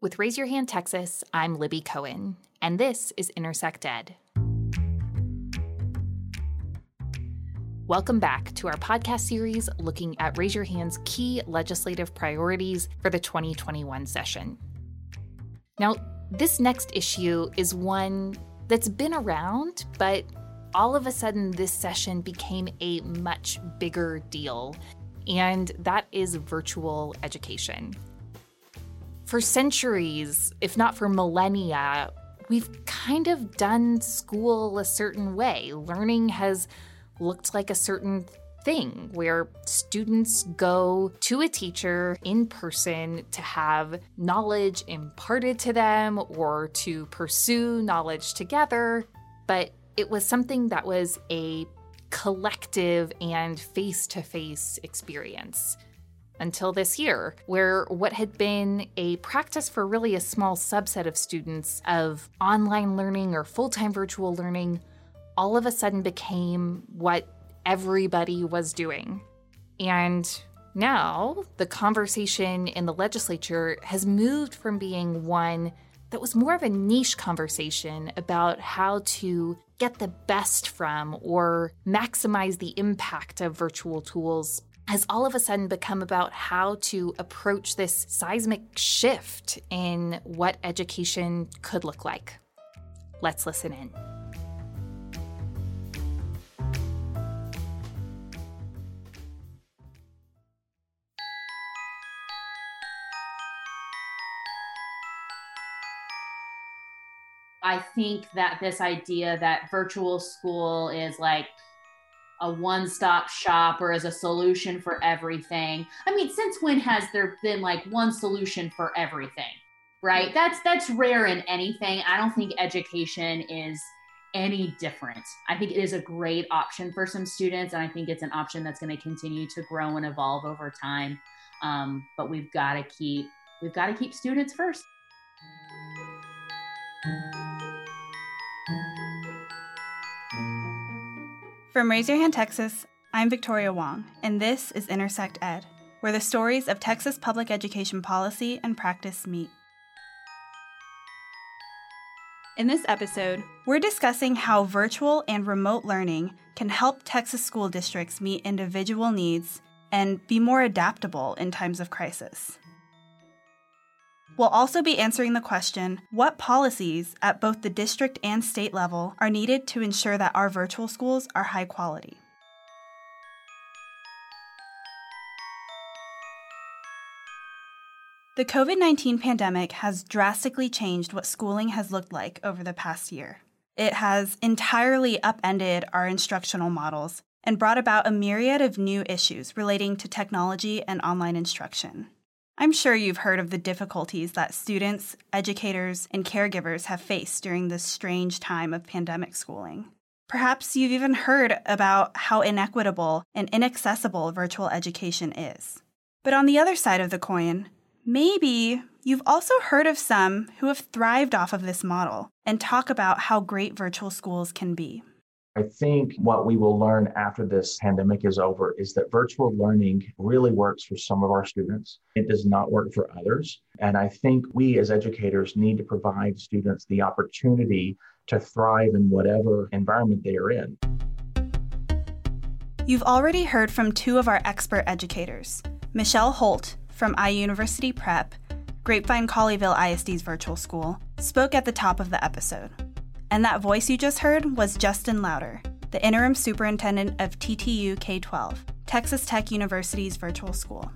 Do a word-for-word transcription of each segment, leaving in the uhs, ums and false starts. With Raise Your Hand Texas, I'm Libby Cohen, and this is Intersect Ed. Welcome back to our podcast series looking at Raise Your Hand's key legislative priorities for the twenty twenty-one session. Now, this next issue is one that's been around, but all of a sudden this session became a much bigger deal, and that is virtual education. For centuries, if not for millennia, we've kind of done school a certain way. Learning has looked like a certain thing where students go to a teacher in person to have knowledge imparted to them or to pursue knowledge together. But it was something that was a collective and face-to-face experience. Until this year, where what had been a practice for really a small subset of students of online learning or full-time virtual learning, all of a sudden became what everybody was doing. And now the conversation in the legislature has moved from being one that was more of a niche conversation about how to get the best from or maximize the impact of virtual tools has all of a sudden become about how to approach this seismic shift in what education could look like. Let's listen in. I think that this idea that virtual school is like a one-stop shop or as a solution for everything. I mean, since when has there been like one solution for everything, right? That's that's rare in anything. I don't think education is any different. I think it is a great option for some students, and I think it's an option that's going to continue to grow and evolve over time. Um, but we've got to keep we've got to keep students first. From Raise Your Hand Texas, I'm Victoria Wong, and this is Intersect Ed, where the stories of Texas public education policy and practice meet. In this episode, we're discussing how virtual and remote learning can help Texas school districts meet individual needs and be more adaptable in times of crisis. We'll also be answering the question, what policies at both the district and state level are needed to ensure that our virtual schools are high quality? The covid nineteen pandemic has drastically changed what schooling has looked like over the past year. It has entirely upended our instructional models and brought about a myriad of new issues relating to technology and online instruction. I'm sure you've heard of the difficulties that students, educators, and caregivers have faced during this strange time of pandemic schooling. Perhaps you've even heard about how inequitable and inaccessible virtual education is. But on the other side of the coin, maybe you've also heard of some who have thrived off of this model and talk about how great virtual schools can be. I think what we will learn after this pandemic is over is that virtual learning really works for some of our students. It does not work for others. And I think we as educators need to provide students the opportunity to thrive in whatever environment they are in. You've already heard from two of our expert educators, Michelle Holt from iUniversity Prep, Grapevine-Colleyville I S D's virtual school, spoke at the top of the episode. And that voice you just heard was Justin Louder, the interim superintendent of T T U K twelve, Texas Tech University's virtual school.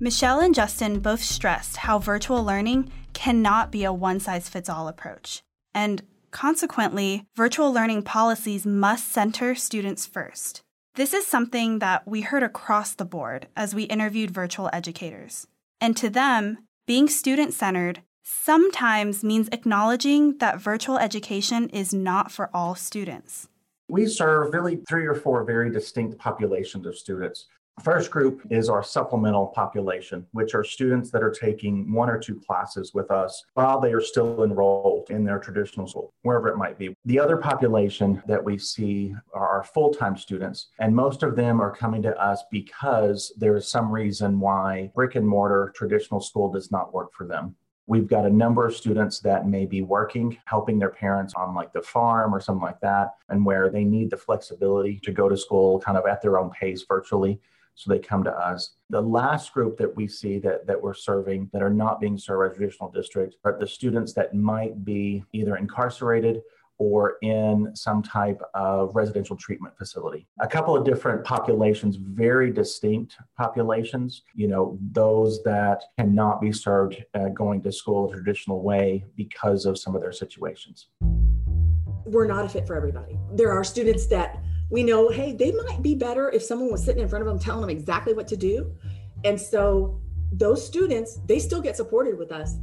Michelle and Justin both stressed how virtual learning cannot be a one-size-fits-all approach. And consequently, virtual learning policies must center students first. This is something that we heard across the board as we interviewed virtual educators. And to them, being student-centered sometimes means acknowledging that virtual education is not for all students. We serve really three or four very distinct populations of students. First group is our supplemental population, which are students that are taking one or two classes with us while they are still enrolled in their traditional school, wherever it might be. The other population that we see are our full-time students, and most of them are coming to us because there is some reason why brick and mortar traditional school does not work for them. We've got a number of students that may be working, helping their parents on like the farm or something like that, and where they need the flexibility to go to school kind of at their own pace virtually. So they come to us. The last group that we see that, that we're serving that are not being served by traditional districts are the students that might be either incarcerated or in some type of residential treatment facility. A couple of different populations, very distinct populations, you know, those that cannot be served uh, going to school the traditional way because of some of their situations. We're not a fit for everybody. There are students that we know, hey, they might be better if someone was sitting in front of them telling them exactly what to do. And so those students, they still get supported with us,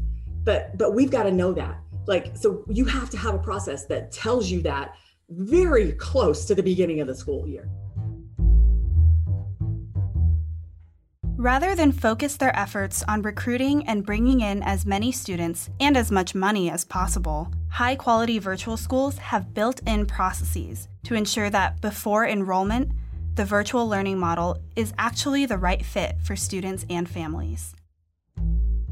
but but we've got to know that. Like, so you have to have a process that tells you that very close to the beginning of the school year. Rather than focus their efforts on recruiting and bringing in as many students and as much money as possible, high-quality virtual schools have built-in processes to ensure that before enrollment, the virtual learning model is actually the right fit for students and families.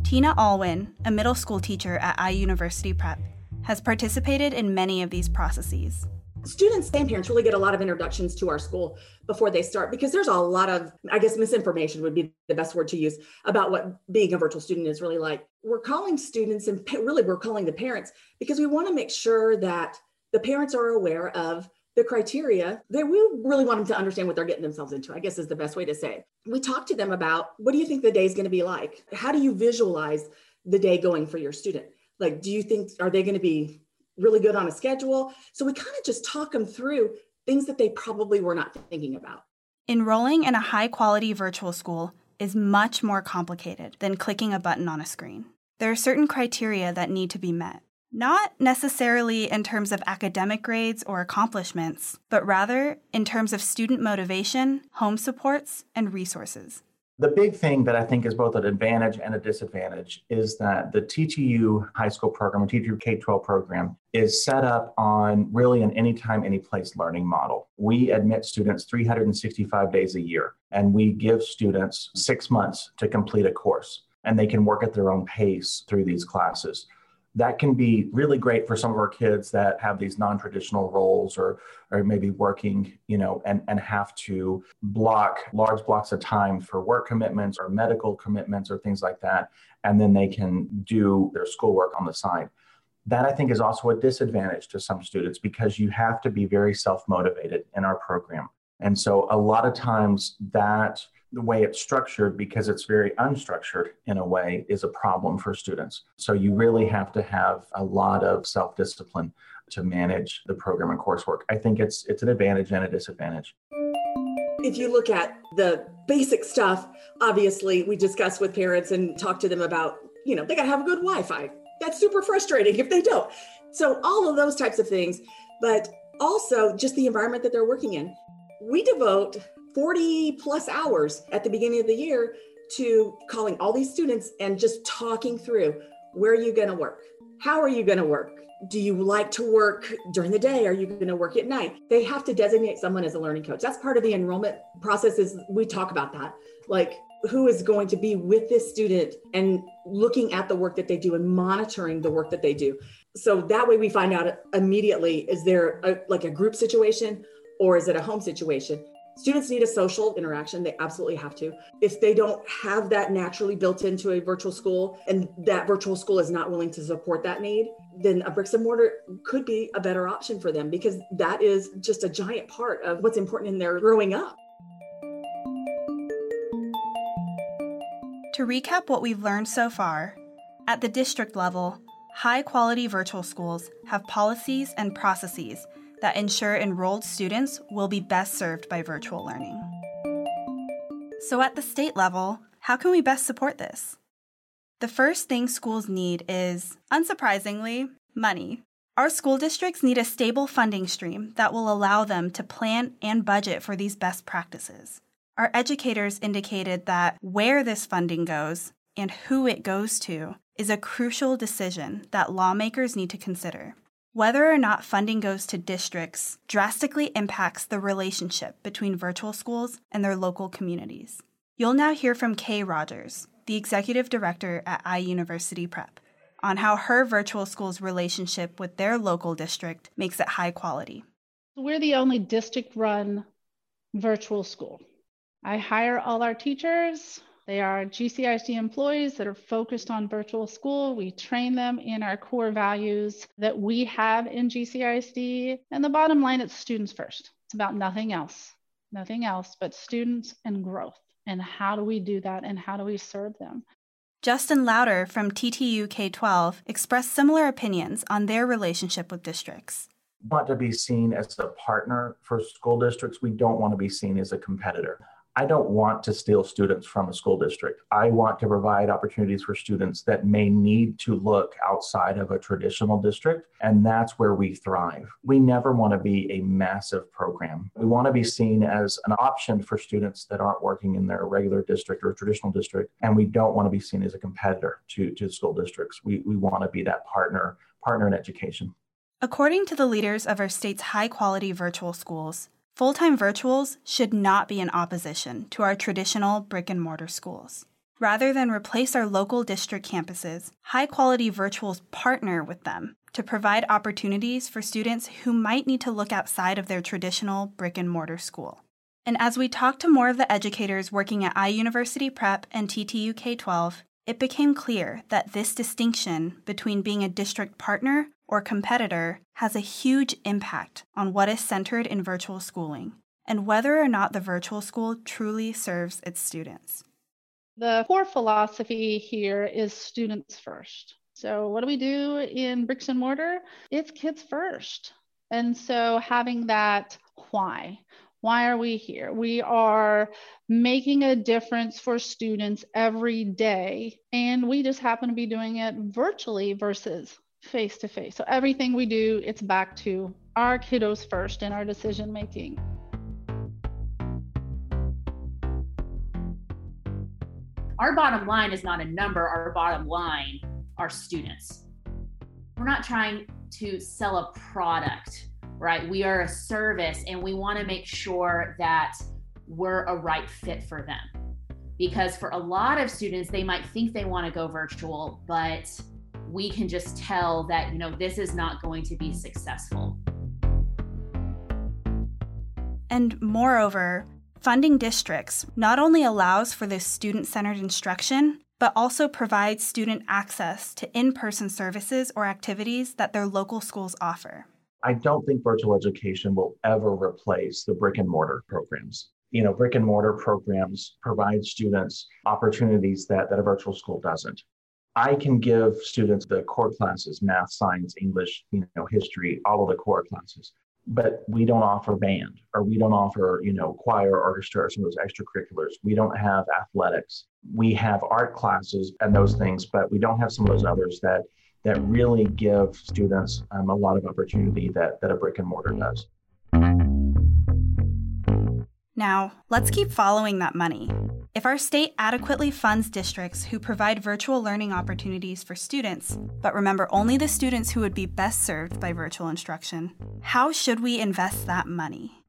Tina Alwyn, a middle school teacher at iUniversity Prep, has participated in many of these processes. Students and parents really get a lot of introductions to our school before they start, because there's a lot of, I guess, misinformation would be the best word to use about what being a virtual student is really like. We're calling students and really we're calling the parents because we want to make sure that the parents are aware of the criteria that we really want them to understand what they're getting themselves into, I guess is the best way to say. We talk to them about, what do you think the day is going to be like? How do you visualize the day going for your student? Like, do you think, are they going to be really good on a schedule? So we kind of just talk them through things that they probably were not thinking about. Enrolling in a high quality virtual school is much more complicated than clicking a button on a screen. There are certain criteria that need to be met. Not necessarily in terms of academic grades or accomplishments, but rather in terms of student motivation, home supports, and resources. The big thing that I think is both an advantage and a disadvantage is that the T T U high school program, or T T U K through twelve program, is set up on really an anytime, anyplace learning model. We admit students three hundred sixty-five days a year, and we give students six months to complete a course, and they can work at their own pace through these classes. That can be really great for some of our kids that have these non-traditional roles or, or maybe working, you know, and, and have to block large blocks of time for work commitments or medical commitments or things like that. And then they can do their schoolwork on the side. That I think is also a disadvantage to some students because you have to be very self-motivated in our program. And so a lot of times that the way it's structured, because it's very unstructured in a way, is a problem for students. So you really have to have a lot of self-discipline to manage the program and coursework. I think it's it's an advantage and a disadvantage. If you look at the basic stuff, obviously we discuss with parents and talk to them about, you know, they gotta have a good Wi-Fi. That's super frustrating if they don't. So all of those types of things, but also just the environment that they're working in. We devote forty plus hours at the beginning of the year to calling all these students and just talking through, where are you going to work? How are you going to work? Do you like to work during the day? Are you going to work at night? They have to designate someone as a learning coach. That's part of the enrollment process, is we talk about that. Like, who is going to be with this student and looking at the work that they do and monitoring the work that they do. So that way we find out immediately, is there a, like a group situation or is it a home situation? Students need a social interaction. They absolutely have to. If they don't have that naturally built into a virtual school and that virtual school is not willing to support that need, then a bricks and mortar could be a better option for them, because that is just a giant part of what's important in their growing up. To recap what we've learned so far, at the district level, high-quality virtual schools have policies and processes that ensure enrolled students will be best served by virtual learning. So at the state level, how can we best support this? The first thing schools need is, unsurprisingly, money. Our school districts need a stable funding stream that will allow them to plan and budget for these best practices. Our educators indicated that where this funding goes and who it goes to is a crucial decision that lawmakers need to consider. Whether or not funding goes to districts drastically impacts the relationship between virtual schools and their local communities. You'll now hear from Kay Rogers, the executive director at iUniversity Prep, on how her virtual school's relationship with their local district makes it high quality. We're the only district-run virtual school. I hire all our teachers. They are G C I C employees that are focused on virtual school. We train them in our core values that we have in G C I C. And the bottom line, it's students first. It's about nothing else, nothing else but students and growth. And how do we do that? And how do we serve them? Justin Louder from T T U K twelve expressed similar opinions on their relationship with districts. We want to be seen as a partner for school districts. We don't want to be seen as a competitor. I don't want to steal students from a school district. I want to provide opportunities for students that may need to look outside of a traditional district, and that's where we thrive. We never want to be a massive program. We want to be seen as an option for students that aren't working in their regular district or traditional district, and we don't want to be seen as a competitor to, to school districts. We, we want to be that partner, partner in education. According to the leaders of our state's high-quality virtual schools, full-time virtuals should not be in opposition to our traditional brick-and-mortar schools. Rather than replace our local district campuses, high-quality virtuals partner with them to provide opportunities for students who might need to look outside of their traditional brick-and-mortar school. And as we talked to more of the educators working at iUniversity Prep and T T U K twelve, it became clear that this distinction between being a district partner or competitor has a huge impact on what is centered in virtual schooling and whether or not the virtual school truly serves its students. The core philosophy here is students first. So what do we do in bricks and mortar? It's kids first. And so having that why. Why are we here? We are making a difference for students every day, and we just happen to be doing it virtually versus face-to-face. So everything we do, it's back to our kiddos first in our decision-making. Our bottom line is not a number. Our bottom line are students. We're not trying to sell a product. Right? We are a service, and we want to make sure that we're a right fit for them. Because for a lot of students, they might think they want to go virtual, but we can just tell that, you know, this is not going to be successful. And moreover, funding districts not only allows for this student-centered instruction, but also provides student access to in-person services or activities that their local schools offer. I don't think virtual education will ever replace the brick and mortar programs. You know, brick and mortar programs provide students opportunities that, that a virtual school doesn't. I can give students the core classes, math, science, English, you know, history, all of the core classes, but we don't offer band, or we don't offer, you know, choir, orchestra, or some of those extracurriculars. We don't have athletics. We have art classes and those things, but we don't have some of those others that that really give students um, a lot of opportunity that, that a brick and mortar does. Now, let's keep following that money. If our state adequately funds districts who provide virtual learning opportunities for students, but remember only the students who would be best served by virtual instruction, how should we invest that money?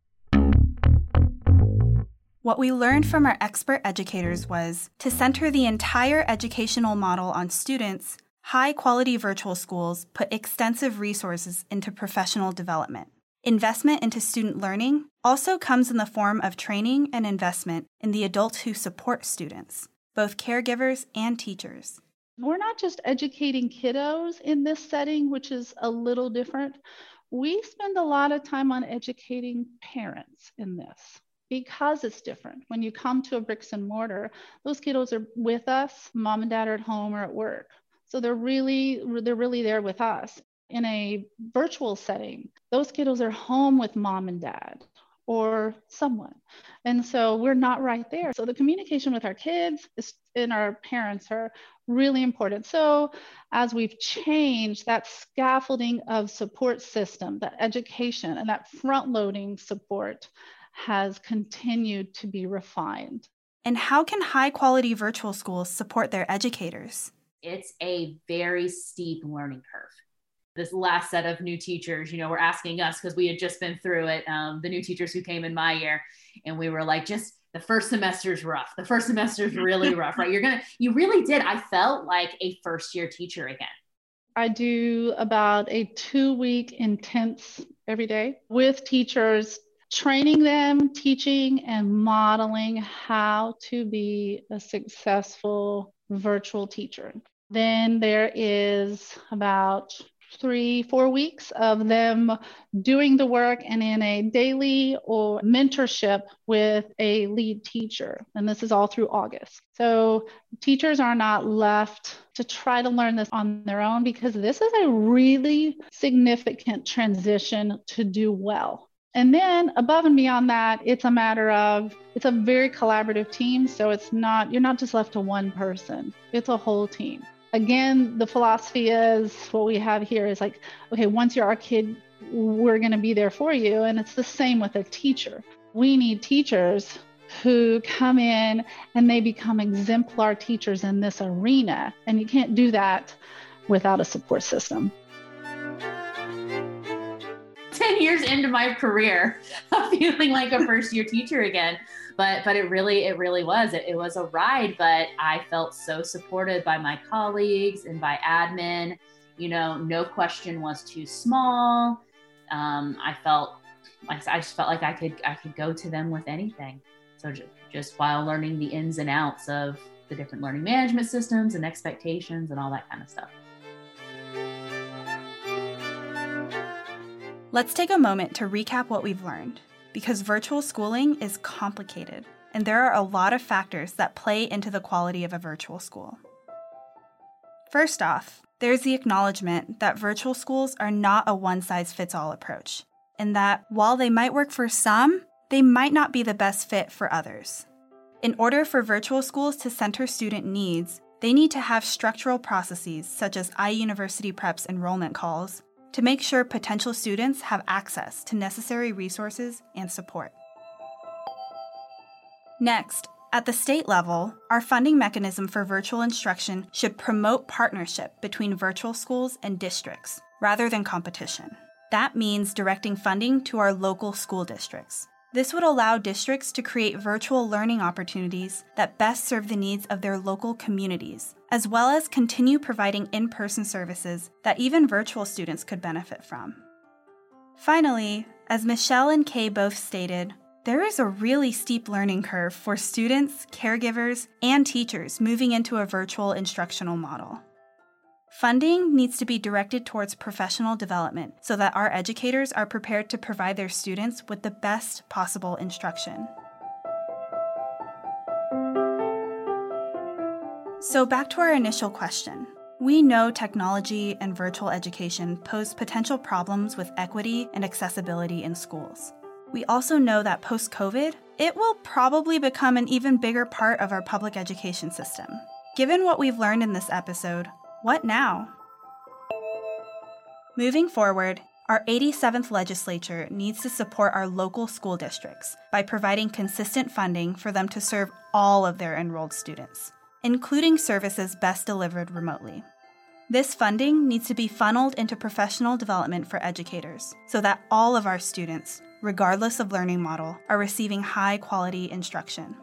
What we learned from our expert educators was to center the entire educational model on students. High-quality virtual schools put extensive resources into professional development. Investment into student learning also comes in the form of training and investment in the adults who support students, both caregivers and teachers. We're not just educating kiddos in this setting, which is a little different. We spend a lot of time on educating parents in this. Because it's different. When you come to a bricks and mortar, those kiddos are with us. Mom and dad are at home or at work. So they're really, they're really there with us. In a virtual setting, those kiddos are home with mom and dad or someone. And so we're not right there. So the communication with our kids is, and our parents are really important. So as we've changed that scaffolding of support system, that education and that front-loading support has continued to be refined. And how can high-quality virtual schools support their educators? It's a very steep learning curve. This last set of new teachers, you know, were asking us because we had just been through it. Um, the new teachers who came in my year, and we were like, just the first semester's rough. The first semester's really rough, right? You're going to, you really did. I felt like a first year teacher again. I do about a two week intense every day with teachers, training them, teaching and modeling how to be a successful virtual teacher. Then there is about three, four weeks of them doing the work and in a daily or mentorship with a lead teacher. And this is all through August. So teachers are not left to try to learn this on their own, because this is a really significant transition to do well. And then above and beyond that, it's a matter of, it's a very collaborative team. So it's not, you're not just left to one person, it's a whole team. Again, the philosophy is what we have here is like, okay, once you're our kid, we're going to be there for you. And it's the same with a teacher. We need teachers who come in and they become exemplar teachers in this arena. And you can't do that without a support system. ten years into my career, I'm feeling like a first year teacher again. But but it really, it really was. It, it was a ride, but I felt so supported by my colleagues and by admin. You know, no question was too small. Um, I felt, I, I just felt like I could, I could go to them with anything. So ju- just while learning the ins and outs of the different learning management systems and expectations and all that kind of stuff. Let's take a moment to recap what we've learned, because virtual schooling is complicated, and there are a lot of factors that play into the quality of a virtual school. First off, there's the acknowledgement that virtual schools are not a one-size-fits-all approach, and that while they might work for some, they might not be the best fit for others. In order for virtual schools to center student needs, they need to have structural processes such as iUniversity Prep's enrollment calls, to make sure potential students have access to necessary resources and support. Next, at the state level, our funding mechanism for virtual instruction should promote partnership between virtual schools and districts, rather than competition. That means directing funding to our local school districts. This would allow districts to create virtual learning opportunities that best serve the needs of their local communities, as well as continue providing in-person services that even virtual students could benefit from. Finally, as Michelle and Kay both stated, there is a really steep learning curve for students, caregivers, and teachers moving into a virtual instructional model. Funding needs to be directed towards professional development so that our educators are prepared to provide their students with the best possible instruction. So back to our initial question. We know technology and virtual education pose potential problems with equity and accessibility in schools. We also know that post-COVID, it will probably become an even bigger part of our public education system. Given what we've learned in this episode, what now? Moving forward, our eighty-seventh legislature needs to support our local school districts by providing consistent funding for them to serve all of their enrolled students, including services best delivered remotely. This funding needs to be funneled into professional development for educators so that all of our students, regardless of learning model, are receiving high-quality instruction.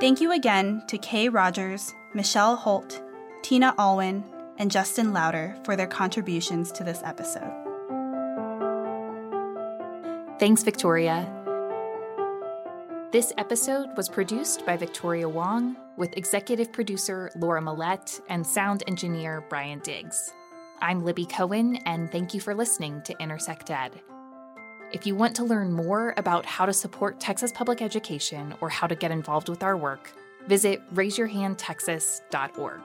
Thank you again to Kay Rogers, Michelle Holt, Tina Alwyn, and Justin Louder for their contributions to this episode. Thanks, Victoria. This episode was produced by Victoria Wong with executive producer Laura Millette and sound engineer Brian Diggs. I'm Libby Cohen, and thank you for listening to Intersect Ed. If you want to learn more about how to support Texas public education or how to get involved with our work, visit raise your hand texas dot org.